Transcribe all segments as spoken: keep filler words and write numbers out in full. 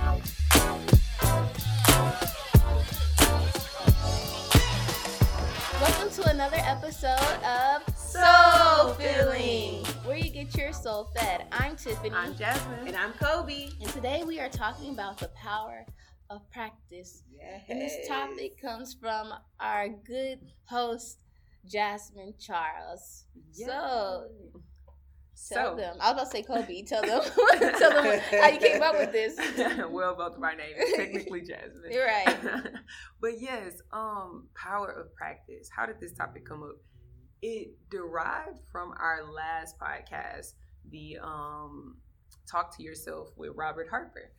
Welcome to another episode of Soul Filling, where you get your soul fed. I'm Tiffany. I'm Jasmine. And I'm Kobe. And today we are talking about the power of practice. Yes. And this topic comes from our good host, Jasmine Charles. Yes. So, tell so. them. I was about to say Kobe. Tell them. Tell them how you came up with this. Well, both of our names, technically Jasmine. You're right. But yes, um, power of practice. How did this topic come up? It derived from our last podcast, the um, Talk to Yourself with Robert Harper.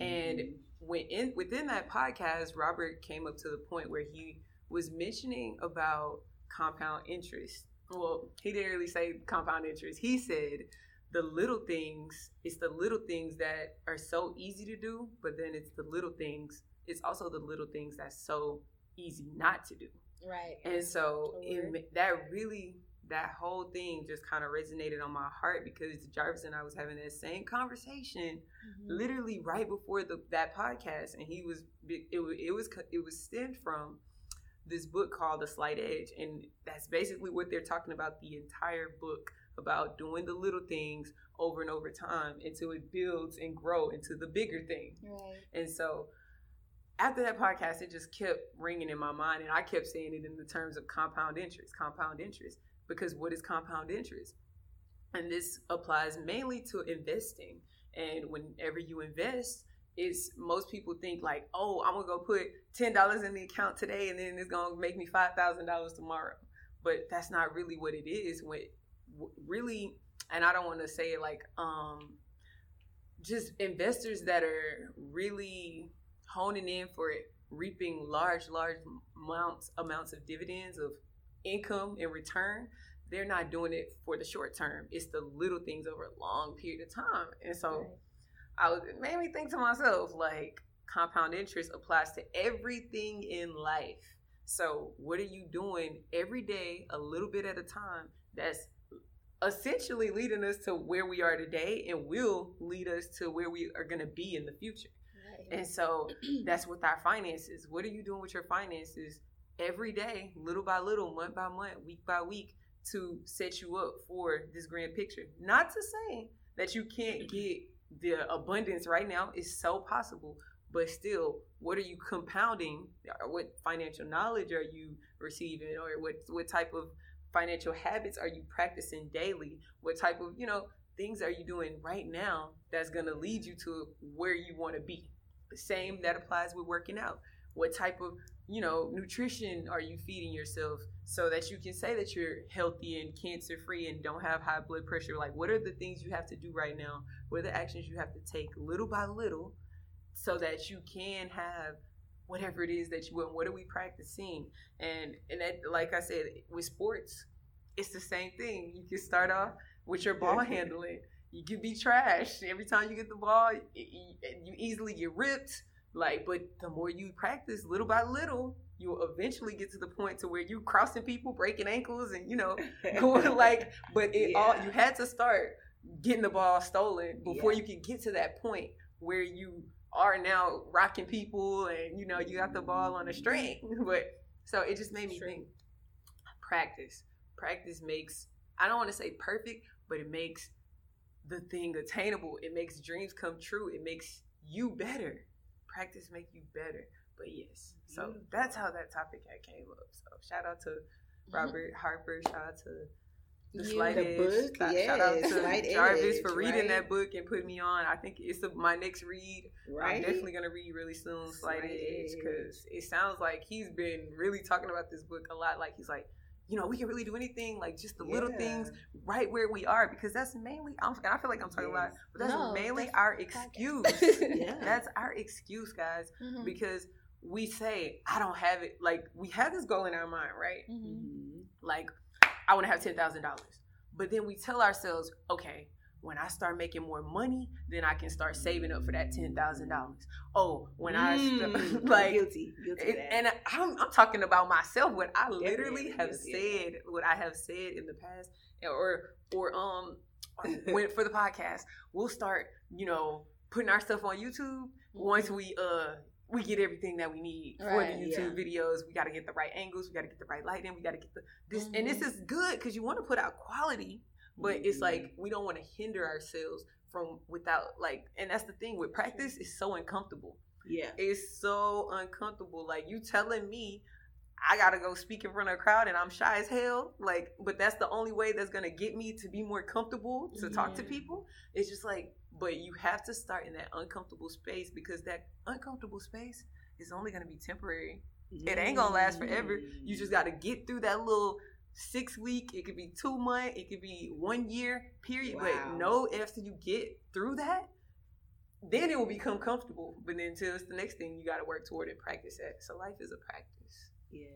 And within, within that podcast, Robert came up to the point where he was mentioning about compound interest. Well, he didn't really say compound interest. He said the little things, it's the little things that are so easy to do, but then it's the little things, it's also the little things that's so easy not to do. Right. And so it, that really, that whole thing just kind of resonated on my heart, because Jarvis and I was having that same conversation mm-hmm. literally right before the, that podcast. And he was, it, it was, it was, it was stemmed from this book called The Slight Edge. And that's basically what they're talking about the entire book, about doing the little things over and over time until it builds and grow into the bigger thing. Right. And so after that podcast, it just kept ringing in my mind, and I kept saying it in the terms of compound interest, compound interest, because what is compound interest? And this applies mainly to investing. And whenever you invest, it's most people think like, oh, I'm gonna go put ten dollars in the account today and then it's gonna make me five thousand dollars tomorrow. But that's not really what it is. When really, and I don't want to say it like, um, just investors that are really honing in for it, reaping large, large amounts, amounts of dividends of income in return, they're not doing it for the short term. It's the little things over a long period of time. And so right. I was, it made me think to myself, like, compound interest applies to everything in life. So what are you doing every day, a little bit at a time, that's essentially leading us to where we are today and will lead us to where we are going to be in the future. Right. And so that's with our finances. What are you doing with your finances every day, little by little, month by month, week by week, to set you up for this grand picture? Not to say that you can't get the abundance right now, is so possible, but still, what are you compounding? What financial knowledge are you receiving, or what what type of financial habits are you practicing daily? What type of, you know, things are you doing right now that's going to lead you to where you want to be? The same that applies with working out. What type of, you know, nutrition are you feeding yourself so that you can say that you're healthy and cancer free and don't have high blood pressure? Like, what are the things you have to do right now? What are the actions you have to take little by little so that you can have whatever it is that you want? What are we practicing? And and that, like I said, with sports, it's the same thing. You can start off with your ball handling. You can be trash. Every time you get the ball, you easily get ripped. Like, but the more you practice little by little, you'll eventually get to the point to where you crossing people, breaking ankles, and, you know, going like, but it yeah. all, you had to start getting the ball stolen before yeah. you can get to that point where you are now rocking people and, you know, you got the ball on a string. But so it just made me True. think practice, practice makes, I don't want to say perfect, but it makes the thing attainable. It makes dreams come true. It makes you better. Practice make you better. But yes, so that's how that topic came up. So shout out to Robert mm-hmm. Harper. Shout out to The Slight Edge. Book, shout, yes. shout out to Slight Jarvis Edge, for reading right? that book and putting me on. I think it's a, my next read. Right? I'm definitely going to read really soon Slight, Slight Edge, because it sounds like he's been really talking about this book a lot. Like, he's like, you know, we can really do anything, like just the yeah. little things right where we are, because that's mainly, and I feel like I'm talking yes. a lot, but that's no, mainly that's our excuse. yeah. That's our excuse, guys, mm-hmm. because we say, I don't have it. Like, we have this goal in our mind, right? Mm-hmm. Like, I want to have ten thousand dollars. But then we tell ourselves, okay, when I start making more money, then I can start saving up for that ten thousand dollars. Oh, when mm. I st- like guilty, guilty and, and I, I'm, I'm talking about myself. What I Definitely literally have said, what I have said in the past, or or um, when for the podcast, we'll start, you know, putting our stuff on YouTube. Once we uh we get everything that we need right, for the YouTube yeah. videos, we got to get the right angles, we got to get the right lighting, we got to get the this, mm-hmm. and this is good because you want to put out quality, but mm-hmm. it's like we don't want to hinder ourselves from without like, and that's the thing with practice, it's so uncomfortable. Yeah, it's so uncomfortable. Like you telling me, I gotta go speak in front of a crowd, and I'm shy as hell. Like, but that's the only way that's gonna get me to be more comfortable to yeah. talk to people. It's just like. But you have to start in that uncomfortable space because that uncomfortable space is only going to be temporary. Mm. It ain't going to last forever. You just got to get through that little six week. It could be two months. It could be one year period. Wow. But no, after you get through that, then it will become comfortable. But then until it's the next thing, you got to work toward and practice that. So life is a practice. Yes.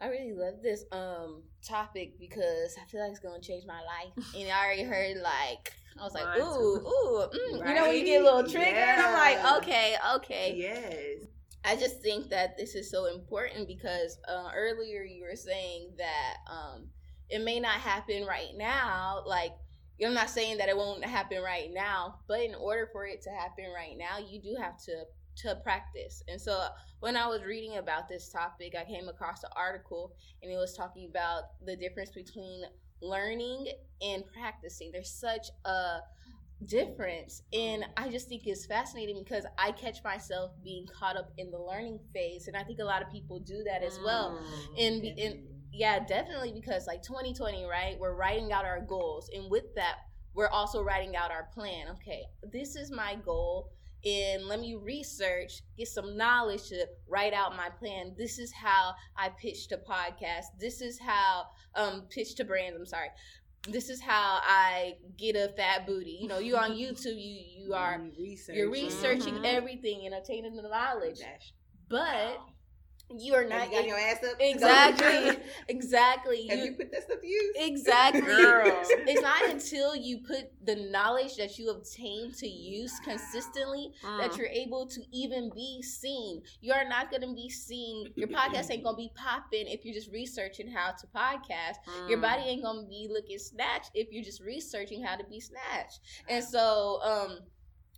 I really love this um, topic because I feel like it's going to change my life. And I already heard, like, I was like, ooh, ooh, mm. right? You know when you get a little triggered? Yeah. I'm like, okay, okay. Yes. I just think that this is so important because uh, earlier you were saying that um, it may not happen right now. Like, I'm not saying that it won't happen right now, but in order for it to happen right now, you do have to to practice. And so when I was reading about this topic, I came across an article and it was talking about the difference between learning and practicing. There's such a difference, and I just think it's fascinating because I catch myself being caught up in the learning phase, and I think a lot of people do that as well. And, and yeah, definitely, because like twenty twenty, right, we're writing out our goals, and with that we're also writing out our plan. Okay, this is my goal. And let me research, get some knowledge to write out my plan. This is how I pitched a podcast. This is how um pitch to brands, I'm sorry. This is how I get a fat booty. You know, you on YouTube, you you are Research. You're researching mm-hmm. everything and obtaining the knowledge. Gosh. But you are not you got your ass up. Exactly. Exactly. Have you, you put that stuff to use? Exactly. Girl. It's not until you put the knowledge that you obtain to use consistently mm. that you're able to even be seen. You are not going to be seen. Your podcast ain't going to be popping if you're just researching how to podcast. Mm. Your body ain't going to be looking snatched if you're just researching how to be snatched. And so, um,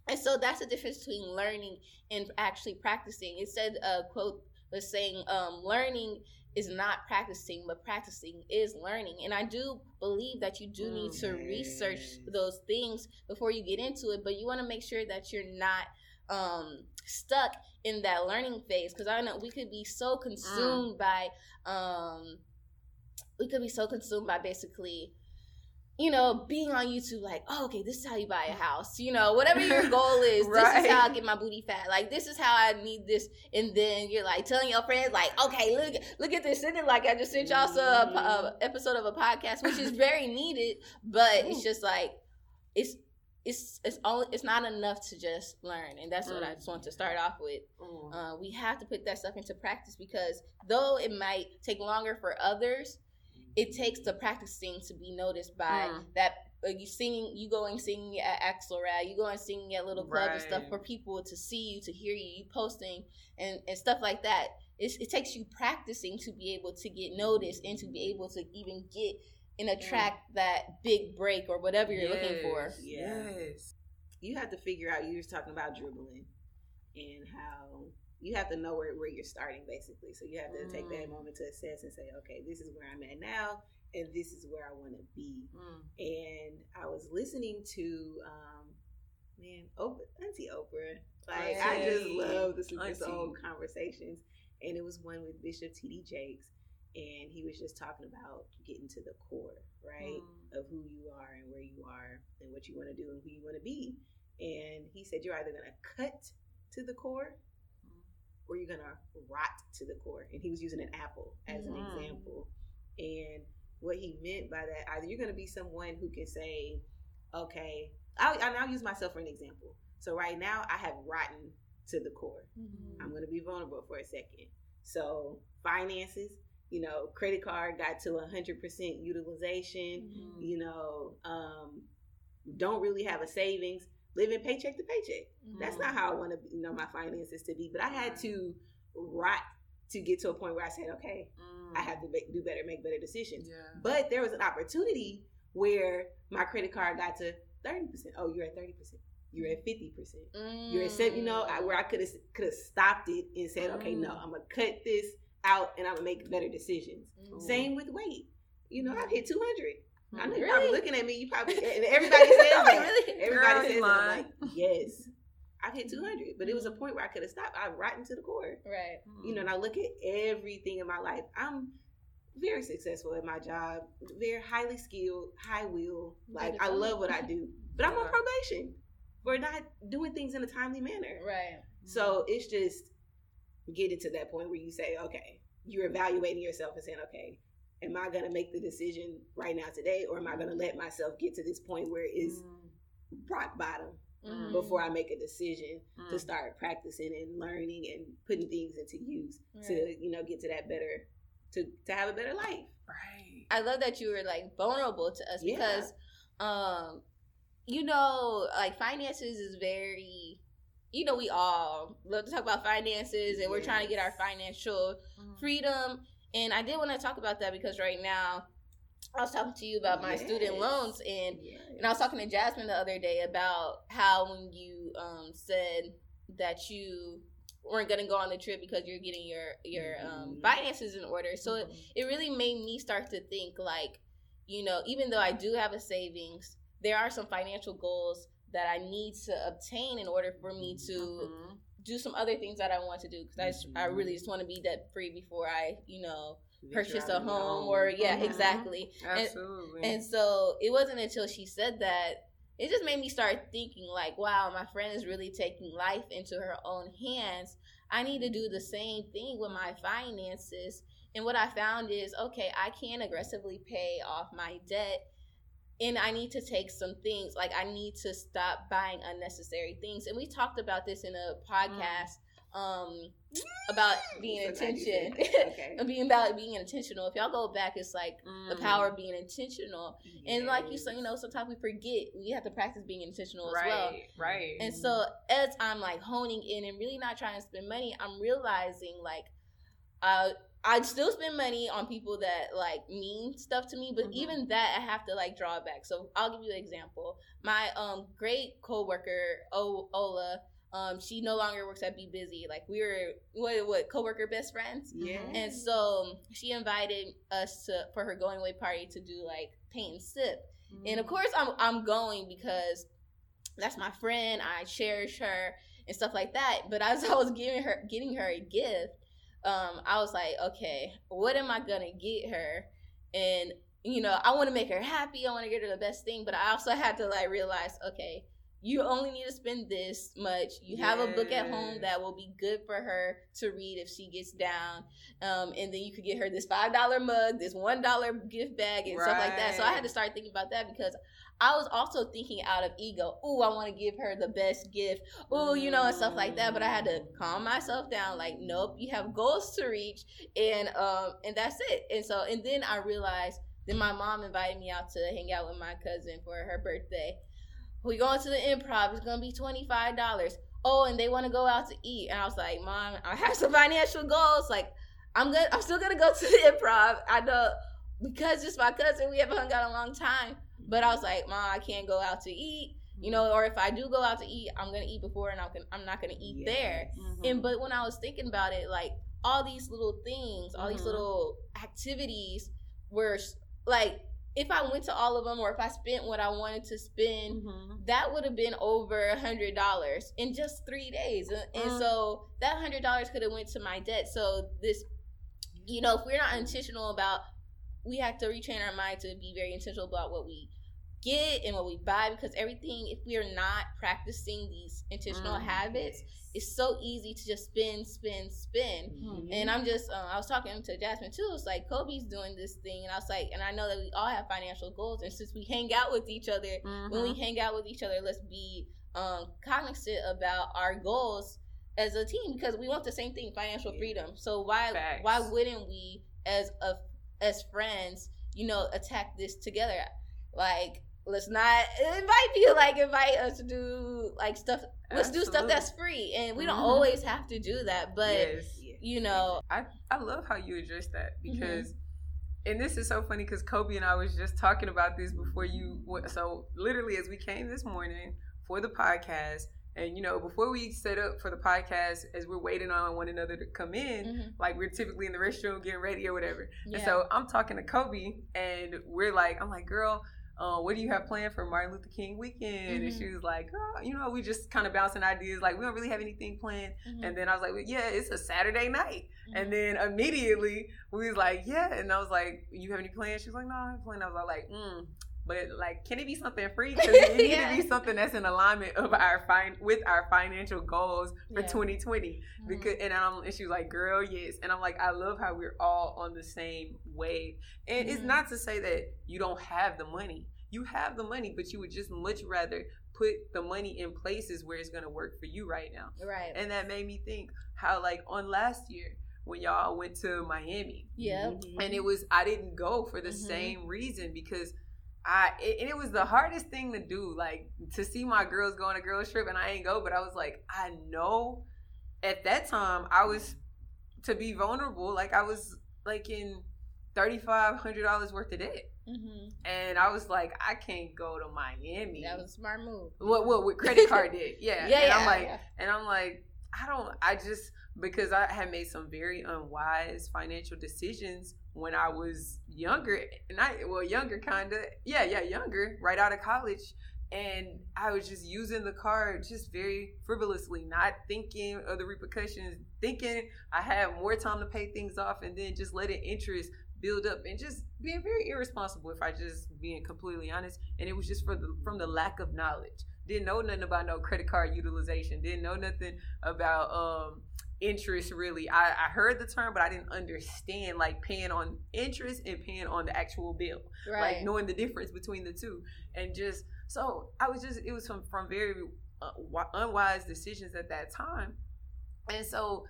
and so that's the difference between learning and actually practicing. It said, uh, quote, was saying um, learning is not practicing, but practicing is learning. And I do believe that you do need to research those things before you get into it, but you want to make sure that you're not um, stuck in that learning phase, because I know we could be so consumed mm. by, um, we could be so consumed by basically, you know, being on YouTube, like, oh, okay, this is how you buy a house. You know, whatever your goal is, right. This is how I get my booty fat. Like, this is how I need this. And then you're, like, telling your friends, like, okay, look look at this. Send it like I just sent y'all some uh, episode of a podcast, which is very needed. But it's just, like, it's it's it's only, it's not enough to just learn. And that's mm. what I just want to start off with. Mm. Uh, we have to put that stuff into practice because though it might take longer for others, it takes the practicing to be noticed by mm. that uh, you singing, you going singing at Axelrad, you going singing at little clubs right. and stuff for people to see you, to hear you, you posting and, and stuff like that. It's, it takes you practicing to be able to get noticed and to be able to even get and attract mm. that big break or whatever you're yes. looking for. Yes. You have to figure out, you were talking about dribbling and how you have to know where, where you're starting, basically. So you have to mm. take that moment to assess and say, okay, this is where I'm at now, and this is where I want to be. Mm. And I was listening to, um, man, Oprah, Auntie Oprah. Like, Auntie. I just love this, this old conversations. And it was one with Bishop T D Jakes, and he was just talking about getting to the core, right, mm. of who you are and where you are and what you want to do and who you want to be. And he said, you're either going to cut to the core or you're gonna rot to the core. And he was using an apple as mm-hmm. an example. And what he meant by that, either you're gonna be someone who can say, okay, I'll, I'll use myself for an example. So right now I have rotten to the core. Mm-hmm. I'm gonna be vulnerable for a second. So finances, you know, credit card got to one hundred percent utilization, mm-hmm. you know, um, don't really have a savings. Living paycheck to paycheck. Mm-hmm. That's not how I want to, you know, my finances to be. But I had to rot to get to a point where I said, okay, mm-hmm. I have to make, do better, make better decisions. Yeah. But there was an opportunity where my credit card got to thirty percent. Oh, you're at thirty percent. you're at fifty percent. Mm. You're at seventy, you know, I, where I could have could have stopped it and said, okay, mm. no, I'm going to cut this out and I'm going to make better decisions. Mm. Same with weight. You know, I've hit two hundred. Mm. I know you're probably looking at me. You probably, and everybody says that. Really? Everybody Girl, says that. I'm like, yes. I've hit two hundred, but it was a point where I could have stopped. I'm rotten to the core. Right. Mm. You know, and I look at everything in my life. I'm very successful at my job, very highly skilled, high will. Like, I love what I do, but I'm on probation. We're not doing things in a timely manner. Right. So it's just getting to that point where you say, okay, you're evaluating yourself and saying, okay, am I going to make the decision right now today, or am I going to let myself get to this point where it's mm. rock bottom? Mm. Before I make a decision mm. to start practicing and learning and putting things into use right. to, you know, get to that better, to, to have a better life. Right. I love that you were, like, vulnerable to us yeah. because, um, you know, like, finances is very, you know, we all love to talk about finances and yes. we're trying to get our financial mm. freedom. And I did want to talk about that because right now, I was talking to you about my yes. student loans, and yes. and I was talking to Jasmine the other day about how when you um, said that you weren't going to go on the trip because you're getting your, your mm-hmm. um, finances in order. So mm-hmm. it, it really made me start to think, like, you know, even though I do have a savings, there are some financial goals that I need to obtain in order for me to mm-hmm. do some other things that I want to do, because I, just, mm-hmm. I really just want to be debt-free before I, you know, purchase a home or yeah mm-hmm. exactly absolutely and, and so it wasn't until she said that it just made me start thinking, like, wow, my friend is really taking life into her own hands. I need to do the same thing with my finances. And what I found is, okay, I can't aggressively pay off my debt, and I need to take some things, like, I need to stop buying unnecessary things. And we talked about this in a podcast mm. Um, about being so intention, okay. being about being intentional. If y'all go back, it's like mm. the power of being intentional. Yes. And like you said, you know, sometimes we forget we have to practice being intentional right, as well. Right. And so as I'm, like, honing in and really not trying to spend money, I'm realizing, like, uh, I still spend money on people that, like, mean stuff to me, but mm-hmm. even that I have to, like, draw back. So I'll give you an example. My um great coworker, o- Ola. Um, she no longer works at Be Busy. Like, we were, what, what co-worker best friends? Yeah. And so she invited us to for her going away party to do, like, paint and sip. Mm. And, of course, I'm I'm going because that's my friend. I cherish her and stuff like that. But as I was giving her, getting her a gift, um, I was like, okay, what am I going to get her? And, you know, I want to make her happy. I want to get her the best thing. But I also had to, like, realize, okay, you only need to spend this much. You have yes. a book at home that will be good for her to read if she gets down. Um, and then you could get her this five dollar mug, this one dollar gift bag, and right. stuff like that. So I had to start thinking about that because I was also thinking out of ego. Ooh, I want to give her the best gift. Ooh, you know, and stuff like that. But I had to calm myself down. Like, nope, you have goals to reach. And, um, and that's it. And so, and then I realized, then my mom invited me out to hang out with my cousin for her birthday. We going to the Improv. It's going to be twenty-five dollars. Oh, and they want to go out to eat. And I was like, Mom, I have some financial goals. Like, I'm good. I'm still going to go to the Improv. I know because it's my cousin, we haven't hung out in a long time. But I was like, Mom, I can't go out to eat. You know, or if I do go out to eat, I'm going to eat before and I'm, gonna, I'm not going to eat yeah. there. Mm-hmm. And but when I was thinking about it, like, all these little things, all mm-hmm. these little activities were, like, if I went to all of them or if I spent what I wanted to spend, mm-hmm. that would have been over one hundred dollars in just three days. And, and um, so that one hundred dollars could have went to my debt. So this, you know, if we're not intentional about, we have to retrain our mind to be very intentional about what we get and what we buy, because everything, if we are not practicing these intentional um, habits, it's so easy to just spend, spend, spend. Mm-hmm. And I'm just, uh, I was talking to Jasmine too. It's like, Kobe's doing this thing. And I was like, and I know that we all have financial goals. And since we hang out with each other, mm-hmm. when we hang out with each other, let's be um, cognizant about our goals as a team, because we want the same thing, financial yeah. freedom. So why Facts. why wouldn't we, as a, as friends, you know, attack this together? Like, let's not, it might be like, invite us to do, like, stuff. Let's Absolutely. do stuff that's free, and we don't mm-hmm. always have to do that, but, yes. you know. I, I love how you address that, because, mm-hmm. and this is so funny, because Kobe and I was just talking about this before you, so literally as we came this morning for the podcast. And, you know, before we set up for the podcast, as we're waiting on one another to come in, mm-hmm. like, we're typically in the restroom getting ready or whatever. Yeah. And so I'm talking to Kobe, and we're like, I'm like, girl, uh, what do you have planned for Martin Luther King weekend? Mm-hmm. And she was like, girl, you know, we just kind of bouncing ideas. Like, we don't really have anything planned. Mm-hmm. And then I was like, well, yeah, it's a Saturday night. Mm-hmm. And then immediately we was like, yeah. And I was like, you have any plans? She was like, no, I don't have plans. I was like, mm. But, like, can it be something free? Because it needs yeah. to be something that's in alignment of our fin- with our financial goals for yeah. twenty twenty. Mm-hmm. Because and, I'm, and she was like, girl, yes. And I'm like, I love how we're all on the same wave. And mm-hmm. it's not to say that you don't have the money. You have the money, but you would just much rather put the money in places where it's going to work for you right now. Right. And that made me think how, like, on last year, when y'all went to Miami. Yeah. Mm-hmm. And it was, I didn't go for the mm-hmm. same reason because I, it, and it was the hardest thing to do, like, to see my girls go on a girls trip and I ain't go, but I was like, I know at that time I was, to be vulnerable, like, I was, like, in thirty-five hundred dollars worth of debt. Mm-hmm. And I was like, I can't go to Miami. That was a smart move. What, what, what credit card debt. Yeah. yeah, and, yeah, I'm like, yeah. and I'm like, I don't, I just, because I had made some very unwise financial decisions when I was younger, and I, well, younger kind of, yeah, yeah, younger, right out of college. And I was just using the card just very frivolously, not thinking of the repercussions, thinking I had more time to pay things off and then just letting interest build up and just being very irresponsible, if I just being completely honest. And it was just for the, from the lack of knowledge. Didn't know nothing about no credit card utilization. Didn't know nothing about um, interest, really. I, I heard the term, but I didn't understand, like, paying on interest and paying on the actual bill. Right. Like, knowing the difference between the two. And just, so I was just, it was from, from very uh, unwise decisions at that time. And so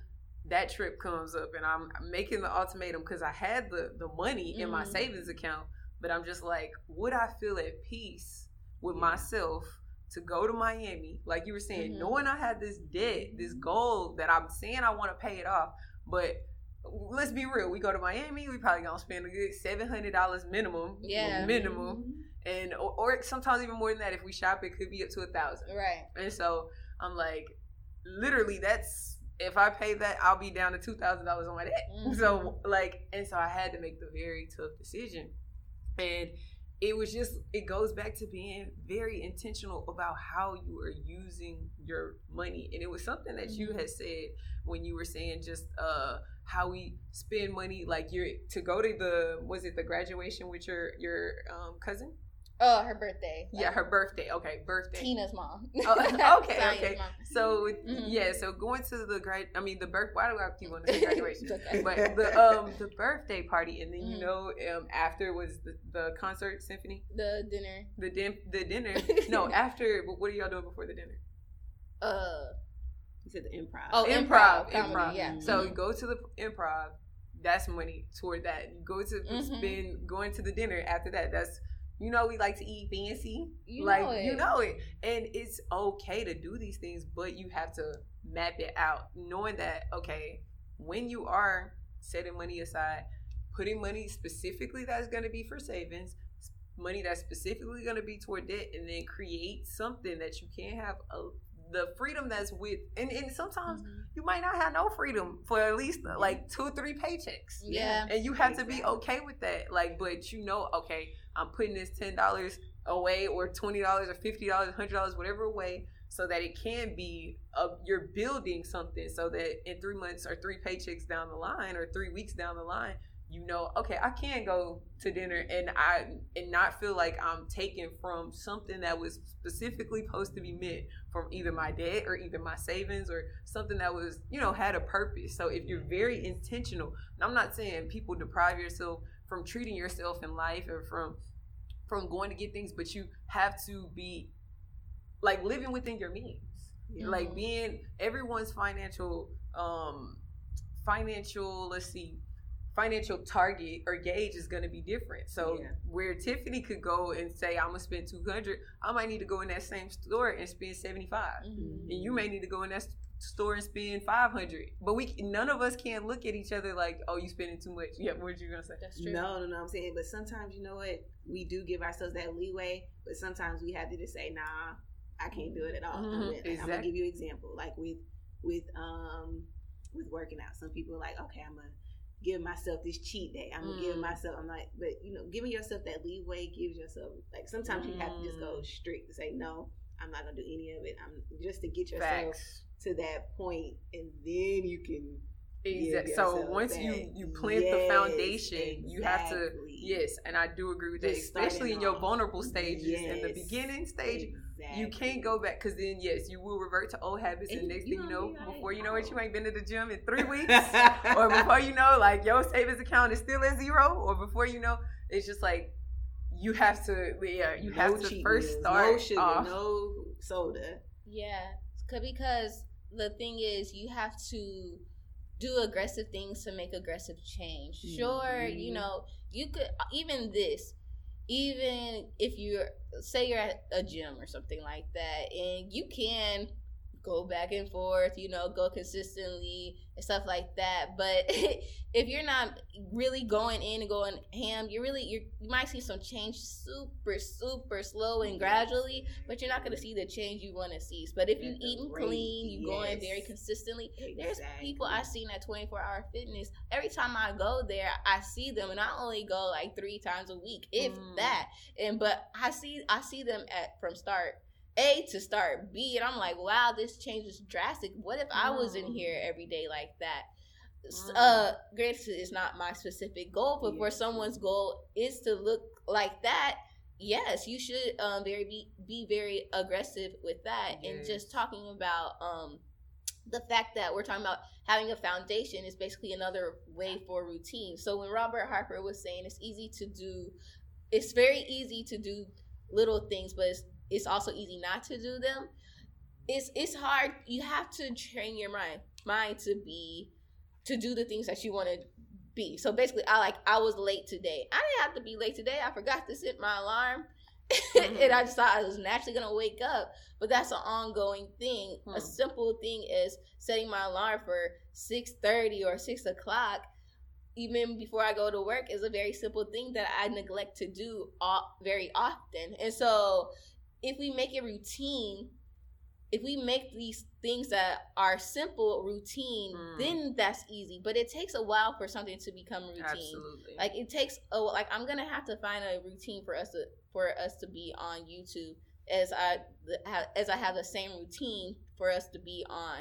that trip comes up, and I'm making the ultimatum because I had the, the money mm-hmm. in my savings account, but I'm just like, would I feel at peace with yeah. myself to go to Miami, like you were saying, mm-hmm. knowing I had this debt, this goal that I'm saying I want to pay it off, but let's be real, we go to Miami, we probably gonna spend a good seven hundred dollars minimum, yeah, minimum, mm-hmm. and or, or sometimes even more than that. If we shop, it could be up to a thousand, right? And so I'm like, literally, that's if I pay that, I'll be down to two thousand dollars on my debt. Mm-hmm. So like, and so I had to make the very tough decision, and it was just, it goes back to being very intentional about how you are using your money. And it was something that you had said when you were saying just uh, how we spend money, like you're to go to the, was it the graduation with your, your um, cousin? Oh, her birthday. Like, yeah, her birthday. Okay, birthday. Tina's mom. Oh, okay, okay. Mom. So, mm-hmm. yeah, so going to the, grad, I mean, the birth, why do I keep on the graduation? Okay. But the um the birthday party, and then, mm-hmm. you know, um after was the, the concert, symphony? The dinner. The, din- the dinner. No, after, but what are y'all doing before the dinner? Uh, You said the improv. Oh, improv. Improv. Comedy, improv. Yeah. So mm-hmm. go to the improv, that's money toward that. You go to mm-hmm. spend, going to the dinner after that, that's, you know, we like to eat fancy. You like, know it. You know it. And it's okay to do these things, but you have to map it out, knowing that, okay, when you are setting money aside, putting money specifically that's going to be for savings, money that's specifically going to be toward debt, and then create something that you can have a, the freedom that's with. And, and sometimes mm-hmm. you might not have no freedom for at least like two, three paychecks. Yeah. And you have exactly. to be okay with that. Like, but you know, okay, I'm putting this ten dollars away or twenty dollars or fifty dollars, one hundred dollars, whatever away, so that it can be, a, you're building something so that in three months or three paychecks down the line or three weeks down the line, you know, okay, I can go to dinner and I and not feel like I'm taking from something that was specifically supposed to be meant from either my debt or either my savings or something that was, you know, had a purpose. So if you're very intentional, and I'm not saying people deprive yourself from treating yourself in life or from from going to get things, but you have to be like living within your means, mm-hmm. like being everyone's financial um financial let's see financial target or gauge is going to be different. So yeah. where Tiffany could go and say, I'm going to spend two hundred, I might need to go in that same store and spend seventy-five. Mm-hmm. And you may need to go in that store and spend five hundred. But we none of us can look at each other like, oh, you spending too much. Yeah, what are you going to say? That's true. No, no, no, I'm saying, but sometimes, you know what? We do give ourselves that leeway, but sometimes we have to just say, nah, I can't do it at all. Mm-hmm. I'm, gonna, exactly. I'm gonna give you an example. Like with with um with working out, some people are like, okay, I'm gonna give myself this cheat day. I'm gonna mm. give myself. I'm like, but you know, giving yourself that leeway gives yourself like sometimes mm. you have to just go strict to say no. I'm not gonna do any of it. I'm just to get yourself Facts. to that point, and then you can. Exactly. So once that, you you plant yes, the foundation, exactly. you have to yes, and I do agree with that, just especially in your off. vulnerable stages, yes. in the beginning stage. Exactly. You can't go back because then yes, you will revert to old habits, and, and next you thing you know, like, before you know it, you ain't been to the gym in three weeks, or before you know, like your savings account is still at zero, or before you know, it's just like you have to yeah, you no have to first meals, start no sugar, off. no soda. Yeah, because the thing is, you have to do aggressive things to make aggressive change. Sure, mm-hmm. you know, you could, even this, even if you're, say you're at a gym or something like that, and you can go back and forth, you know, go consistently and stuff like that. But if you're not really going in and going ham, you're really, you're, you might see some change super, super slow and gradually, but you're not going to see the change you want to see. But if you eating clean, you yes. going very consistently, exactly. there's people I've seen at twenty-four hour fitness. Every time I go there, I see them, and I only go like three times a week, if mm. that. And, but I see, I see them at, from start A to start B, and I'm like, wow, this change is drastic. What if I was in here every day like that? Mm. Uh, granted, it's not my specific goal, but yes. for someone's goal is to look like that, yes, you should um, very be, be very aggressive with that. Yes. And just talking about um, the fact that we're talking about having a foundation is basically another way for routine. So when Robert Harper was saying it's easy to do, it's very easy to do little things, but it's It's also easy not to do them. It's it's hard. You have to train your mind mind to be to do the things that you want to be. So basically, I like I was late today. I didn't have to be late today. I forgot to set my alarm, mm-hmm. and I just thought I was naturally gonna wake up. But that's an ongoing thing. Hmm. A simple thing is setting my alarm for six thirty or six o'clock. Even before I go to work is a very simple thing that I neglect to do all, very often, and so. If we make it routine, if we make these things that are simple routine, mm. then that's easy. But it takes a while for something to become routine. Absolutely. Like it takes a like I'm gonna have to find a routine for us to for us to be on YouTube as I as I have the same routine for us to be on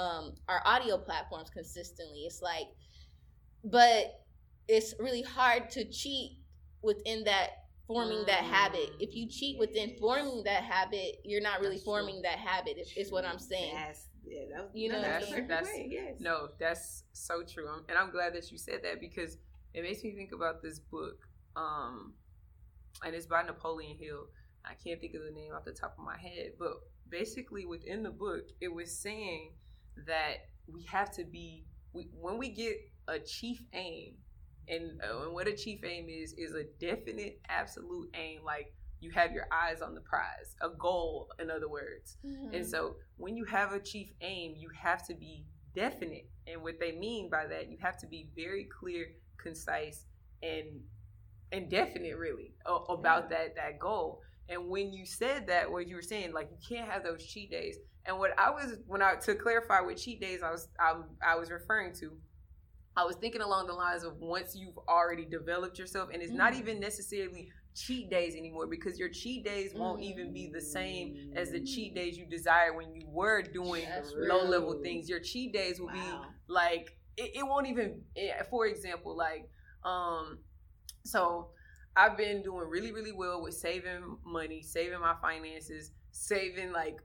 um, our audio platforms consistently. It's like, but it's really hard to cheat within that. Forming that mm. habit. If you cheat yes. within forming that habit, you're not really that's forming true. that habit. Is, is what I'm saying. That's, yeah, that was, you know, that's, that's, that's yes. no, that's so true. I'm, and I'm glad that you said that because it makes me think about this book, um, and it's by Napoleon Hill. I can't think of the name off the top of my head, but basically within the book, it was saying that we have to be we, when we get a chief aim. And, uh, and what a chief aim is, is a definite, absolute aim. Like you have your eyes on the prize, a goal, in other words. Mm-hmm. And so when you have a chief aim, you have to be definite. And what they mean by that, you have to be very clear, concise, and and definite, really, uh, about yeah. that, that goal. And when you said that, what you were saying, like you can't have those cheat days. And what I was, when I, to clarify what cheat days I was, I, I was referring to, I was thinking along the lines of once you've already developed yourself, and it's mm. not even necessarily cheat days anymore because your cheat days mm. won't even be the same as the cheat days you desire when you were doing That's low-level real. things. Your cheat days will wow. be like, it, it won't even, it, for example, like, um, so I've been doing really, really well with saving money, saving my finances, saving like,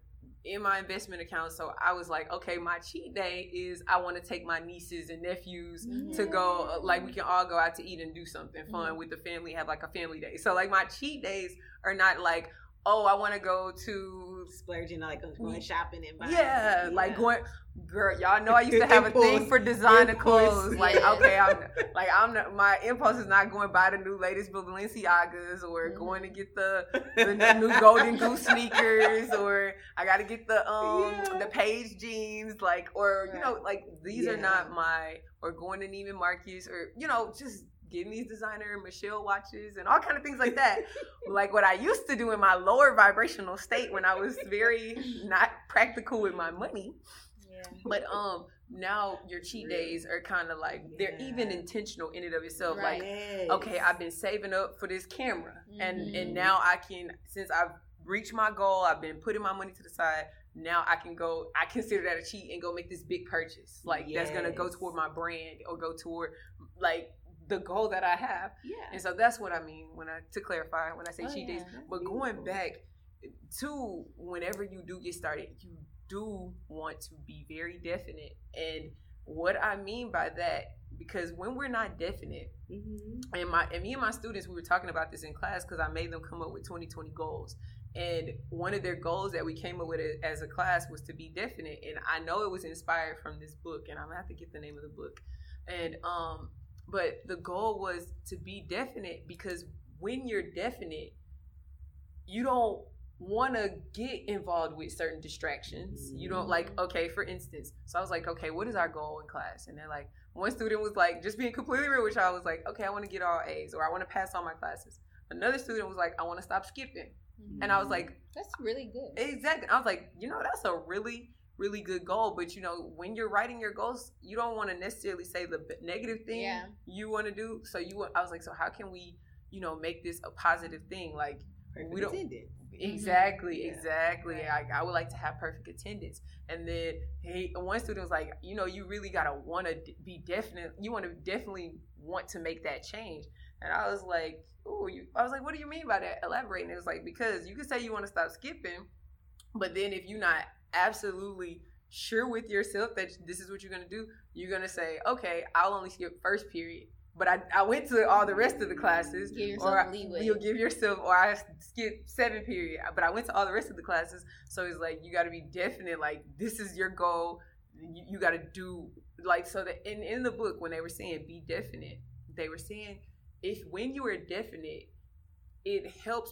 in my investment account. So I was like, okay, my cheat day is I want to take my nieces and nephews yeah. to go, like we can all go out to eat and do something fun mm-hmm. with the family, have like a family day. So like my cheat days are not like, oh, I want to go to splurging, like going shopping and buying. Yeah, yeah, like going, girl, y'all know I used to have impulse, a thing for designer clothes. Like, okay, I'm like, I'm not, my impulse is not going to buy the new latest Balenciagas or mm-hmm. going to get the, the new Golden Goose sneakers or I got to get the um yeah. the Paige jeans, like, or right. you know, like these yeah. are not my, or going to Neiman Marcus or you know, just getting these designer Michelle watches and all kind of things like that. Like what I used to do in my lower vibrational state when I was very not practical with my money. Yeah. But um, now your cheat days are kind of like, they're yeah. even intentional in and of itself. Right. Like, yes. okay, I've been saving up for this camera. Mm-hmm. And, and now I can, since I've reached my goal, I've been putting my money to the side. Now I can go, I consider that a cheat and go make this big purchase. Like yes. that's going to go toward my brand or go toward like the goal that I have. Yeah. And so that's what I mean when I, to clarify, when I say oh, cheat yeah. days. That's but beautiful. Going back to whenever you do get started, you do want to be very definite. And what I mean by that, because when we're not definite, mm-hmm. and my and me and my students, we were talking about this in class because I made them come up with twenty twenty goals. And one of their goals that we came up with as a class was to be definite. And I know it was inspired from this book, and I'm going to have to get the name of the book. And um, but the goal was to be definite, because when you're definite, you don't want to get involved with certain distractions. Mm-hmm. You don't like, okay, for instance. So I was like, okay, what is our goal in class? And they're like, one student was like, just being completely real with y'all, was like, okay, I want to get all A's, or I want to pass all my classes. Another student was like, I want to stop skipping. And I was like, that's really good. Exactly. I was like, you know, that's a really, really good goal. But, you know, when you're writing your goals, you don't want to necessarily say the negative thing yeah. you want to do. So you, I was like, so how can we, you know, make this a positive thing? Like, perfect we don't. Attendance. Exactly, mm-hmm. yeah. exactly. Right. I, I would like to have perfect attendance. And then hey, one student was like, you know, you really got to want to be definite. You want to definitely want to make that change. And I was like, ooh, you, I was like, what do you mean by that? Elaborate. And it was like, because you could say you want to stop skipping, but then if you're not absolutely sure with yourself that this is what you're going to do, you're going to say, okay, I'll only skip first period. But I, I went to all the rest of the classes. Give yourself or leeway. You'll give yourself, or I skipped seven period. But I went to all the rest of the classes. So it's like, you got to be definite. Like, this is your goal. You, you got to do, like, so that in, in the book, when they were saying be definite, they were saying, if when you are definite, it helps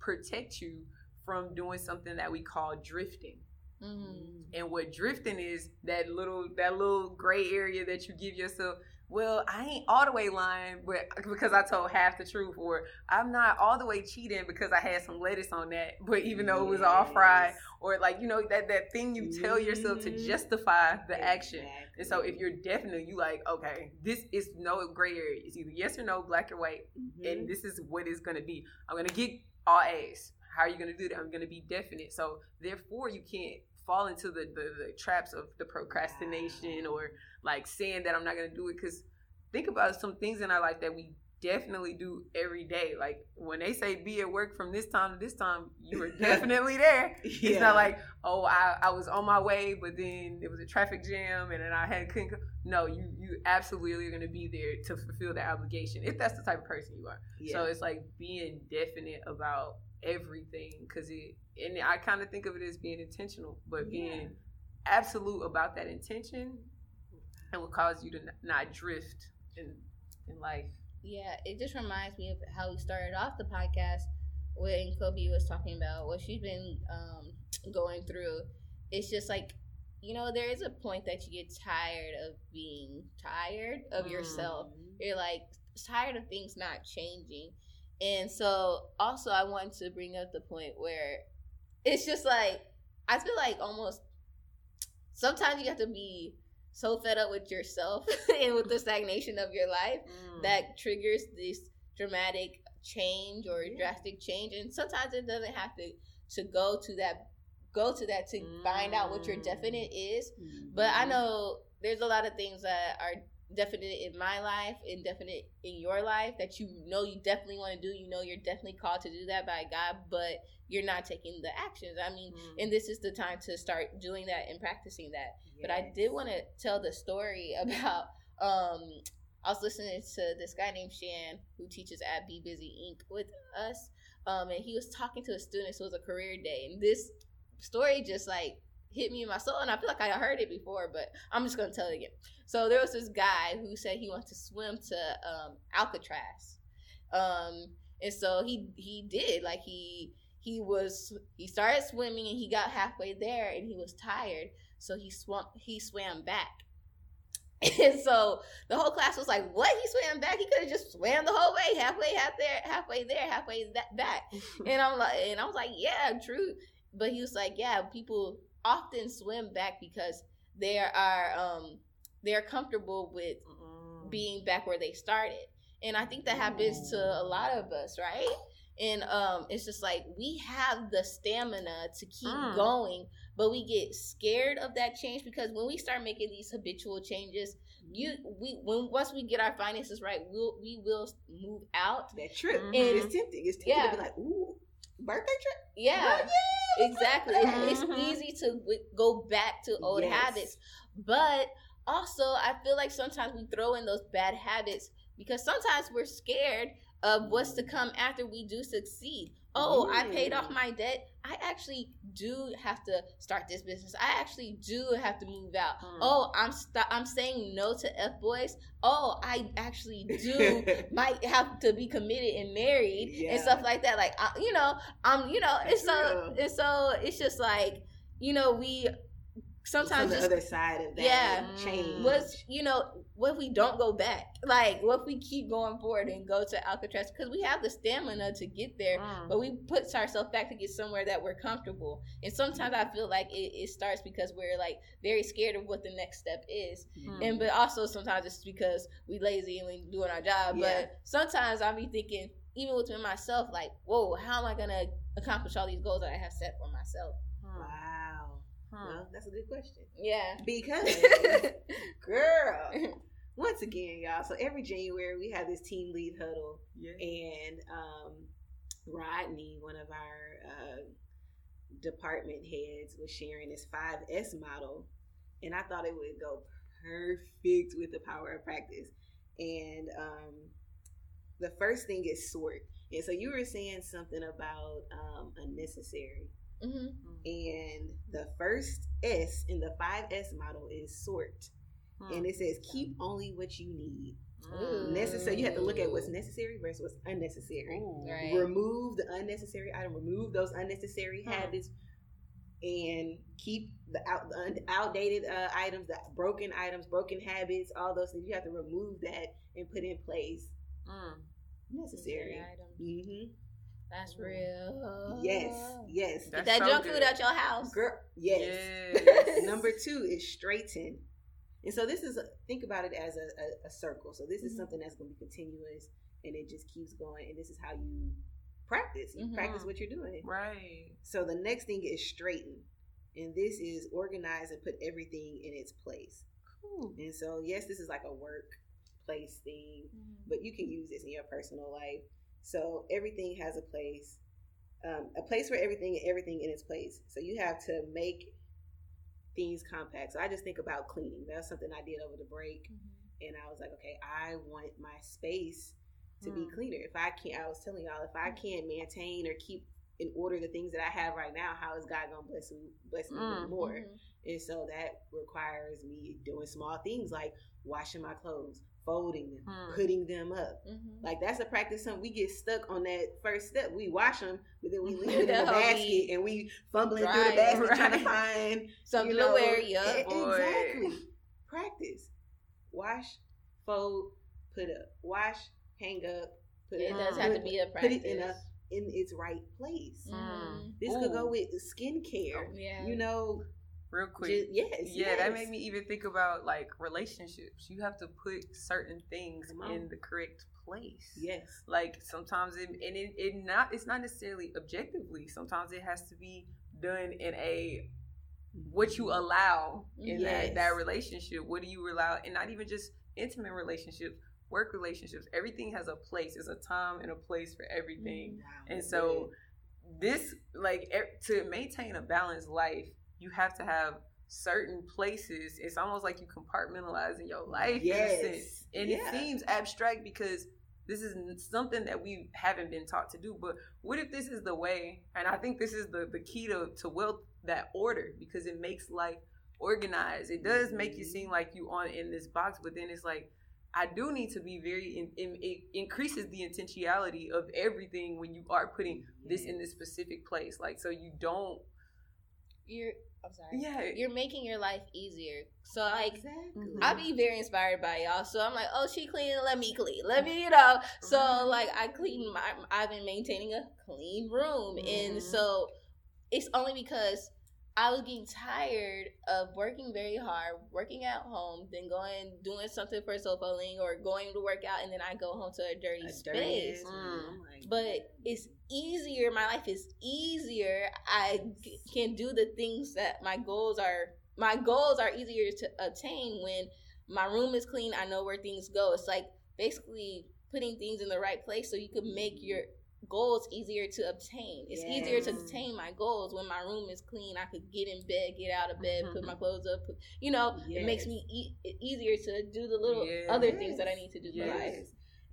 protect you from doing something that we call drifting. Mm-hmm. And what drifting is, that little that little gray area that you give yourself. Well, I ain't all the way lying, but because I told half the truth, or I'm not all the way cheating because I had some lettuce on that, but even though yes. it was all fried, or like, you know, that, that thing you tell mm-hmm. yourself to justify the action. Exactly. And so if you're definite, you like, okay, this is no gray area. It's either yes or no, black or white, mm-hmm. and this is what it's going to be. I'm going to get all A's. How are you going to do that? I'm going to be definite. So therefore, you can't fall into the, the, the traps of the procrastination wow. or like saying that I'm not going to do it. Because think about some things in our life that we definitely do every day. Like when they say be at work from this time to this time, you were definitely there. Yeah. It's not like, oh, I, I was on my way, but then there was a traffic jam and then I had couldn't come. No, you, you absolutely are going to be there to fulfill that obligation if that's the type of person you are. Yeah. So it's like being definite about everything, because it and I kind of think of it as being intentional, but being yeah. absolute about that intention, it will cause you to not drift in in life. Yeah, it just reminds me of how we started off the podcast when Kobe was talking about what she's been um going through. It's just like, you know, there is a point that you get tired of being tired of mm. yourself. You're like tired of things not changing. And so, also, I want to bring up the point where it's just like, I feel like almost sometimes you have to be so fed up with yourself and with the stagnation of your life mm. that triggers this dramatic change or yeah. drastic change. And sometimes it doesn't have to, to go to that, go to that to mm. find out what your definite is. Mm-hmm. But I know there's a lot of things that are definite in my life, indefinite in your life, that you know you definitely want to do, you know you're definitely called to do that by God, but you're not taking the actions. I mean, mm. and this is the time to start doing that and practicing that. Yes. But I did want to tell the story about, um, I was listening to this guy named Shan who teaches at Be Busy Incorporated with us, um, and he was talking to a student, so it was a career day, and this story just like hit me in my soul, and I feel like I heard it before, but I'm just gonna tell it again. So there was this guy who said he wants to swim to um, Alcatraz, um, and so he he did. Like he he was he started swimming and he got halfway there and he was tired, so he swam he swam back, And so the whole class was like, what? He swam back? He could have just swam the whole way, halfway, half there, halfway there, halfway that back. And I'm like, and I was like, yeah, true. But he was like, yeah, people often swim back because they are um, they're comfortable with being back where they started. And I think that happens to a lot of us, right? And um, it's just like we have the stamina to keep mm. going, but we get scared of that change because when we start making these habitual changes, you we when once we get our finances right, we'll we will move out. That's true. Mm-hmm. And it's tempting. It's tempting yeah. to be like, ooh, birthday trip. Yeah, oh, yeah exactly. Mm-hmm. It's easy to go back to old yes. habits, but also I feel like sometimes we throw in those bad habits because sometimes we're scared of what's to come after we do succeed. Oh, ooh. I paid off my debt. I actually do have to start this business. I actually do have to move out. Mm. Oh, I'm st- I'm saying no to F-boys. Oh, I actually do might have to be committed and married yeah. and stuff like that. Like, I, you know, I'm, you know, and so, and so it's just like, you know, we sometimes just, the other side of that yeah, change. What's, you know, what if we don't go back? Like, what if we keep going forward and go to Alcatraz? Because we have the stamina to get there, mm. but we put ourselves back to get somewhere that we're comfortable. And sometimes I feel like it, it starts because we're, like, very scared of what the next step is. Mm. And but also sometimes it's because we lazy and we doing our job. Yeah. But sometimes I'll be thinking, even within myself, like, whoa, how am I going to accomplish all these goals that I have set for myself? Wow. Huh. Well, that's a good question. Yeah. Because, girl, once again, y'all, so every January we have this team lead huddle. Yeah. And um, Rodney, one of our uh, department heads, was sharing this five S model. And I thought it would go perfect with the power of practice. And um, the first thing is sort. And so you were saying something about um, unnecessary. Mm-hmm. And the first S in the five S model is sort. Hmm. And it says keep only what you need. Mm. Necessary. You have to look at what's necessary versus what's unnecessary. Ooh, right. Remove the unnecessary item. Remove those unnecessary hmm. habits, and keep the out the un, outdated uh, items, the broken items, broken habits, all those things. You have to remove that and put in place mm. necessary items. Mm-hmm. That's real. Yes, yes. That's Get that so junk good. Food out your house. Girl, yes. yes. Number two is straighten. And so this is, a, think about it as a, a, a circle. So this is mm-hmm. something that's going to be continuous, and it just keeps going. And this is how you practice. You mm-hmm. practice what you're doing. Right. So the next thing is straighten. And this is organize and put everything in its place. Cool. And so, yes, this is like a workplace thing, mm-hmm. but you can use this in your personal life. So everything has a place, um, a place for everything and everything in its place. So you have to make things compact. So I just think about cleaning. That's something I did over the break. Mm-hmm. And I was like, okay, I want my space to mm. be cleaner. If I can't, I was telling y'all, if I can't maintain or keep in order the things that I have right now, how is God going to bless me, bless me mm-hmm. more? Mm-hmm. And so that requires me doing small things like washing my clothes, folding them, hmm. putting them up. Mm-hmm. Like, that's a practice. Something we get stuck on that first step. We wash them, but then we leave it in the basket and we fumbling right, through the basket right. trying to find some blue area. Exactly. Practice. Wash, fold, put up. Wash, hang up, put it up. It does have to be a practice. Put it in a in its right place. Mm. This Ooh. Could go with skincare. Oh, yeah. You know, real quick. Just, yes, yeah, yes. That made me even think about, like, relationships. You have to put certain things in the correct place. Yes. Like, sometimes it, and it, it not it's not necessarily objectively. Sometimes it has to be done in a what you allow in yes. that, that relationship. What do you allow? And not even just intimate relationships, work relationships. Everything has a place. There's a time and a place for everything. Wow, and so this, like, to maintain a balanced life, you have to have certain places. It's almost like you compartmentalizing your life. Yes. In a sense. And yeah. it seems abstract because this is something that we haven't been taught to do. But what if this is the way, and I think this is the, the key to, to wealth, that order, because it makes life organized. It does make mm-hmm. you seem like you on in this box, but then it's like, I do need to be very, in, in, it increases the intentionality of everything when you are putting this in this specific place. Like, so you don't, You're, I'm sorry. Yeah. You're making your life easier. So, like, exactly. I be very inspired by y'all. So, I'm like, oh, she clean, let me clean. Let me, you know. So, mm-hmm. like, I clean my, I've been maintaining a clean room. Mm-hmm. And so, it's only because I was getting tired of working very hard, working at home, then going, doing something for Soul Filling or going to work out, and then I go home to a dirty a space. Dirty. Mm. But it's easier. My life is easier. I g- can do the things that my goals are. My goals are easier to attain when my room is clean. I know where things go. It's like basically putting things in the right place so you can make your goals easier to obtain. It's yes. easier to attain my goals when my room is clean. I could get in bed, get out of bed, mm-hmm. put my clothes up. Put, you know, yes. it makes me e- easier to do the little yes. other things that I need to do yes. for life.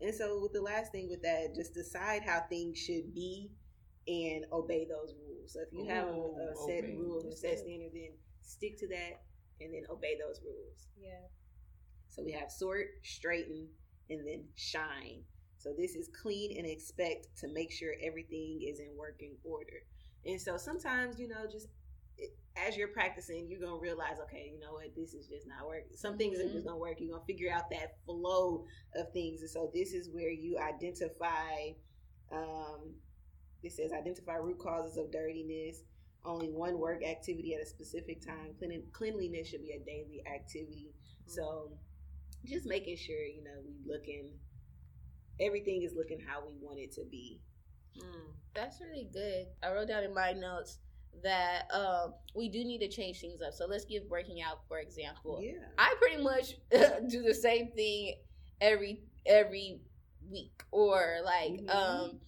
And so, with the last thing with that, just decide how things should be and obey those rules. So, if you Ooh, have a, a set obey. rule, a set standard, then stick to that and then obey those rules. Yeah. So we have sort, straighten, and then shine. So this is clean and expect to make sure everything is in working order. And so sometimes, you know, just as you're practicing, you're going to realize, okay, you know what, this is just not working. Some things mm-hmm. are just going to work. You're going to figure out that flow of things. And so this is where you identify, um, it says identify root causes of dirtiness. Only one work activity at a specific time. Clean- cleanliness should be a daily activity. Mm-hmm. So just making sure, you know, we looking. Everything is looking how we want it to be. Mm, that's really good. I wrote down in my notes that um, we do need to change things up. So let's give working out, for example. Yeah. I pretty much do the same thing every every week. Or like, mm-hmm. um,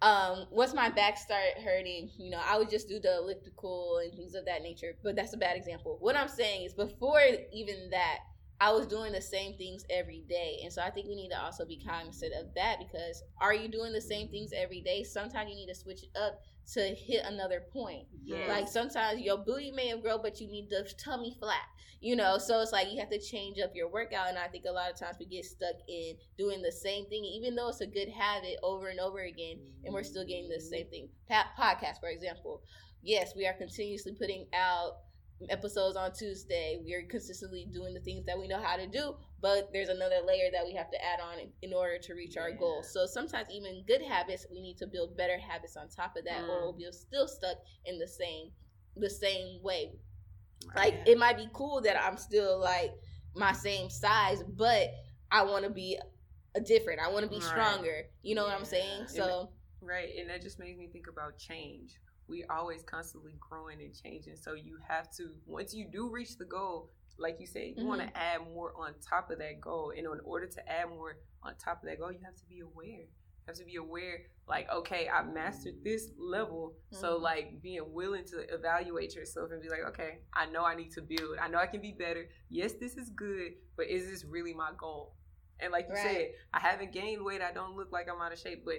um, once my back started hurting, you know, I would just do the elliptical and things of that nature. But that's a bad example. What I'm saying is before even that, I was doing the same things every day. And so I think we need to also be cognizant of that, because are you doing the same things every day? Sometimes you need to switch it up to hit another point. Yes. Like sometimes your booty may have grown, but you need the tummy flat, you know? So it's like you have to change up your workout. And I think a lot of times we get stuck in doing the same thing, even though it's a good habit, over and over again, and we're still getting the same thing. Podcast, for example. Yes, we are continuously putting out episodes on Tuesday. We are consistently doing the things that we know how to do, but there's another layer that we have to add on in, in order to reach yeah. our goals. So sometimes even good habits, we need to build better habits on top of that, mm. or we'll be still stuck in the same the same way. Like yeah. it might be cool that I'm still like my same size, but I want to be a different. I want to be right. stronger. You know yeah. what I'm saying? So and, right, and that just makes me think about change. We always constantly growing and changing. So you have to, once you do reach the goal, like you said, you mm-hmm. want to add more on top of that goal. And in order to add more on top of that goal, you have to be aware. You have to be aware, like, okay, I've mastered this level. Mm-hmm. So, like, being willing to evaluate yourself and be like, okay, I know I need to build. I know I can be better. Yes, this is good, but is this really my goal? And like you right. said, I haven't gained weight. I don't look like I'm out of shape, but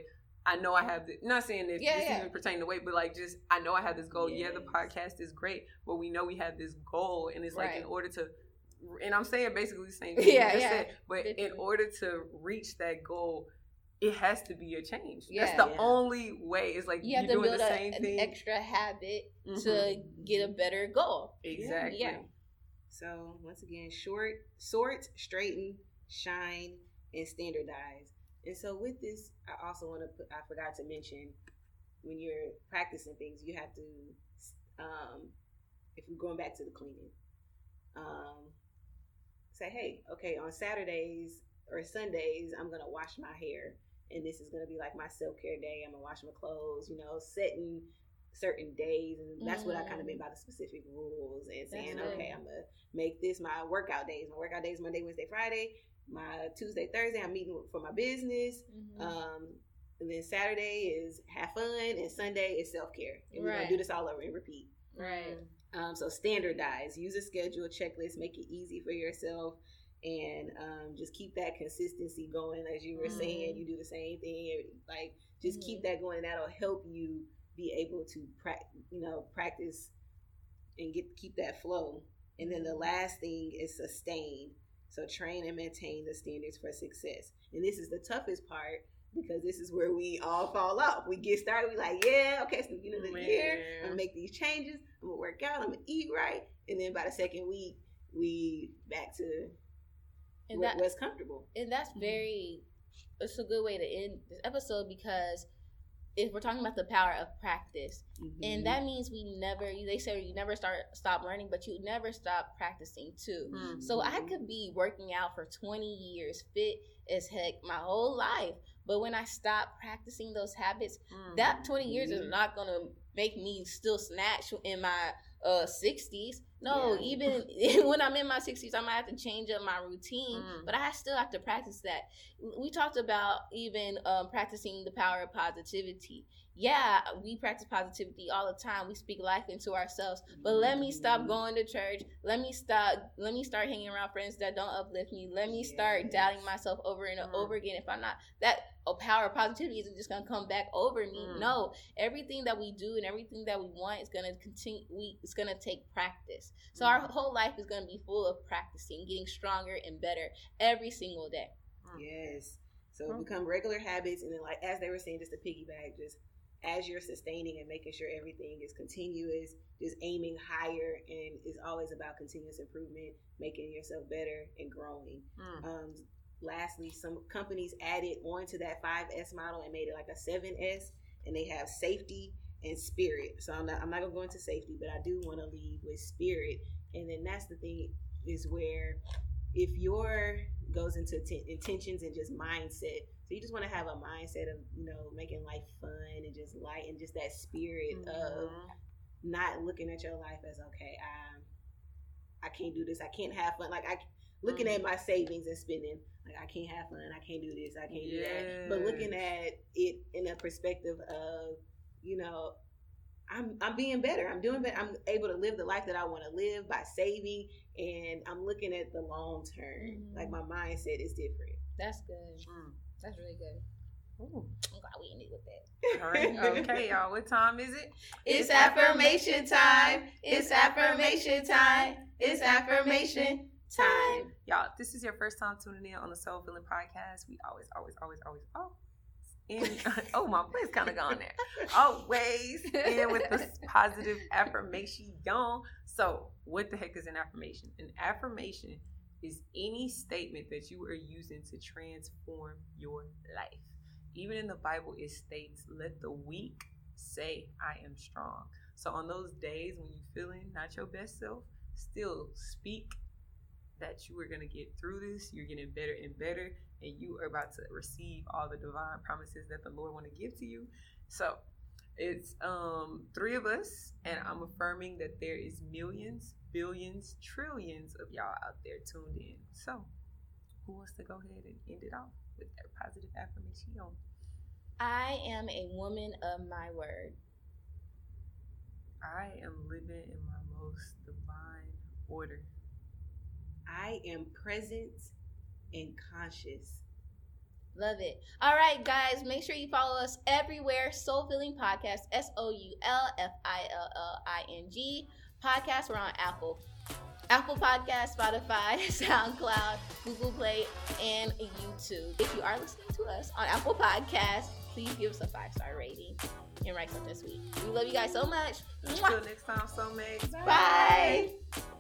I know I have, the, not saying that yeah, this yeah. even pertain to weight, but like just, I know I have this goal. Yes. Yeah, the podcast is great, but we know we have this goal, and it's right. like in order to, and I'm saying basically the same thing yeah, you just yeah. said, but Definitely. in order to reach that goal, it has to be a change. Yeah, That's the yeah. only way. It's like you you're doing the same a, thing. You have to build an extra habit mm-hmm. to get a better goal. Exactly. Yeah. So once again, short, sort, straighten, shine, and standardize. And so with this, I also want to put, I forgot to mention, when you're practicing things, you have to, um, if you're going back to the cleaning, um, say, hey, okay, on Saturdays or Sundays, I'm going to wash my hair. And this is going to be like my self-care day. I'm going to wash my clothes, you know, setting certain days. And that's mm-hmm. what I kind of meant by the specific rules and saying, that's okay, right. I'm going to make this my workout days. My workout days, Monday, Wednesday, Friday. My Tuesday, Thursday, I'm meeting for my business. Mm-hmm. Um, and then Saturday is have fun, and Sunday is self-care. And we're right. going to do this all over and repeat. Right. Um, so standardize. Use a schedule, checklist. Make it easy for yourself. And um, just keep that consistency going. As you were mm-hmm. saying, you do the same thing. Like, just mm-hmm. keep that going. That'll help you be able to pra- you know, practice and get keep that flow. And then the last thing is sustain. So train and maintain the standards for success. And this is the toughest part, because this is where we all fall off. We get started, we like, yeah, okay, it's the beginning of the year. I'm gonna make these changes. I'm gonna work out. I'm gonna eat right. And then by the second week, we back to and what, that, what's comfortable. And that's very, it's a good way to end this episode, because if we're talking about the power of practice, mm-hmm. and that means we never, they say you never start stop learning, but you never stop practicing too. Mm-hmm. So I could be working out for twenty years, fit as heck, my whole life. But when I stop practicing those habits, mm-hmm. that twenty years mm-hmm. is not going to make me still snatch in my uh, sixties. No, yeah. Even when I'm in my sixties, I might have to change up my routine, mm. but I still have to practice that. We talked about even um, practicing the power of positivity. Yeah, we practice positivity all the time. We speak life into ourselves. But let me stop going to church. Let me stop. Let me start hanging around friends that don't uplift me. Let me yes. start doubting myself over and mm. over again. If I'm not, that power of positivity isn't just going to come back over me. Mm. No, everything that we do and everything that we want is going to continue. We it's going to take practice. So mm. our whole life is going to be full of practicing, getting stronger and better every single day. Yes. So mm. become regular habits, and then, like as they were saying, just a piggyback, just. As you're sustaining and making sure everything is continuous, just aiming higher, and it's always about continuous improvement, making yourself better and growing. Mm. Um, lastly, some companies added on to that five S model and made it like a seven S, and they have safety and spirit. So I'm not, I'm not going to go into safety, but I do want to leave with spirit. And then that's the thing is where if your goes into t- intentions and just mindset. So you just want to have a mindset of, you know, making life fun and just light and just that spirit mm-hmm. of not looking at your life as, okay, I, I can't do this. I can't have fun. Like I looking mm-hmm. at my savings and spending, like I can't have fun. I can't do this. I can't yes. do that. But looking at it in a perspective of, you know, I'm I'm being better. I'm doing better. I'm able to live the life that I want to live by saving. And I'm looking at the long term. Mm-hmm. Like my mindset is different. That's good. Mm. That's really good. Ooh, I'm glad we ended with that. All right. Okay, y'all. What time is it? It's affirmation time. It's affirmation time. It's affirmation time. Y'all, this is your first time tuning in on the Soul Filling Podcast. We always, always, always, always, oh. In, oh, my voice kind of gone there. Always in with this positive affirmation. So, what the heck is an affirmation? An affirmation is any statement that you are using to transform your life. Even in the Bible, it states, let the weak say, I am strong. So on those days when you're feeling not your best self, still speak that you are going to get through this. You're getting better and better, and you are about to receive all the divine promises that the Lord want to give to you. So it's um, three of us, and I'm affirming that there is millions, billions, trillions of y'all out there tuned in. So, who wants to go ahead and end it off with that positive affirmation? I am a woman of my word. I am living in my most divine order. I am present and conscious. Love it. All right, guys, make sure you follow us everywhere. Soul Filling Podcast, S O U L F I L L I N G Podcast. We're on Apple, Apple Podcast, Spotify, SoundCloud, Google Play, and YouTube. If you are listening to us on Apple Podcasts, please give us a five-star rating and write something sweet. We love you guys so much. Until next time, soulmates. Bye. Bye.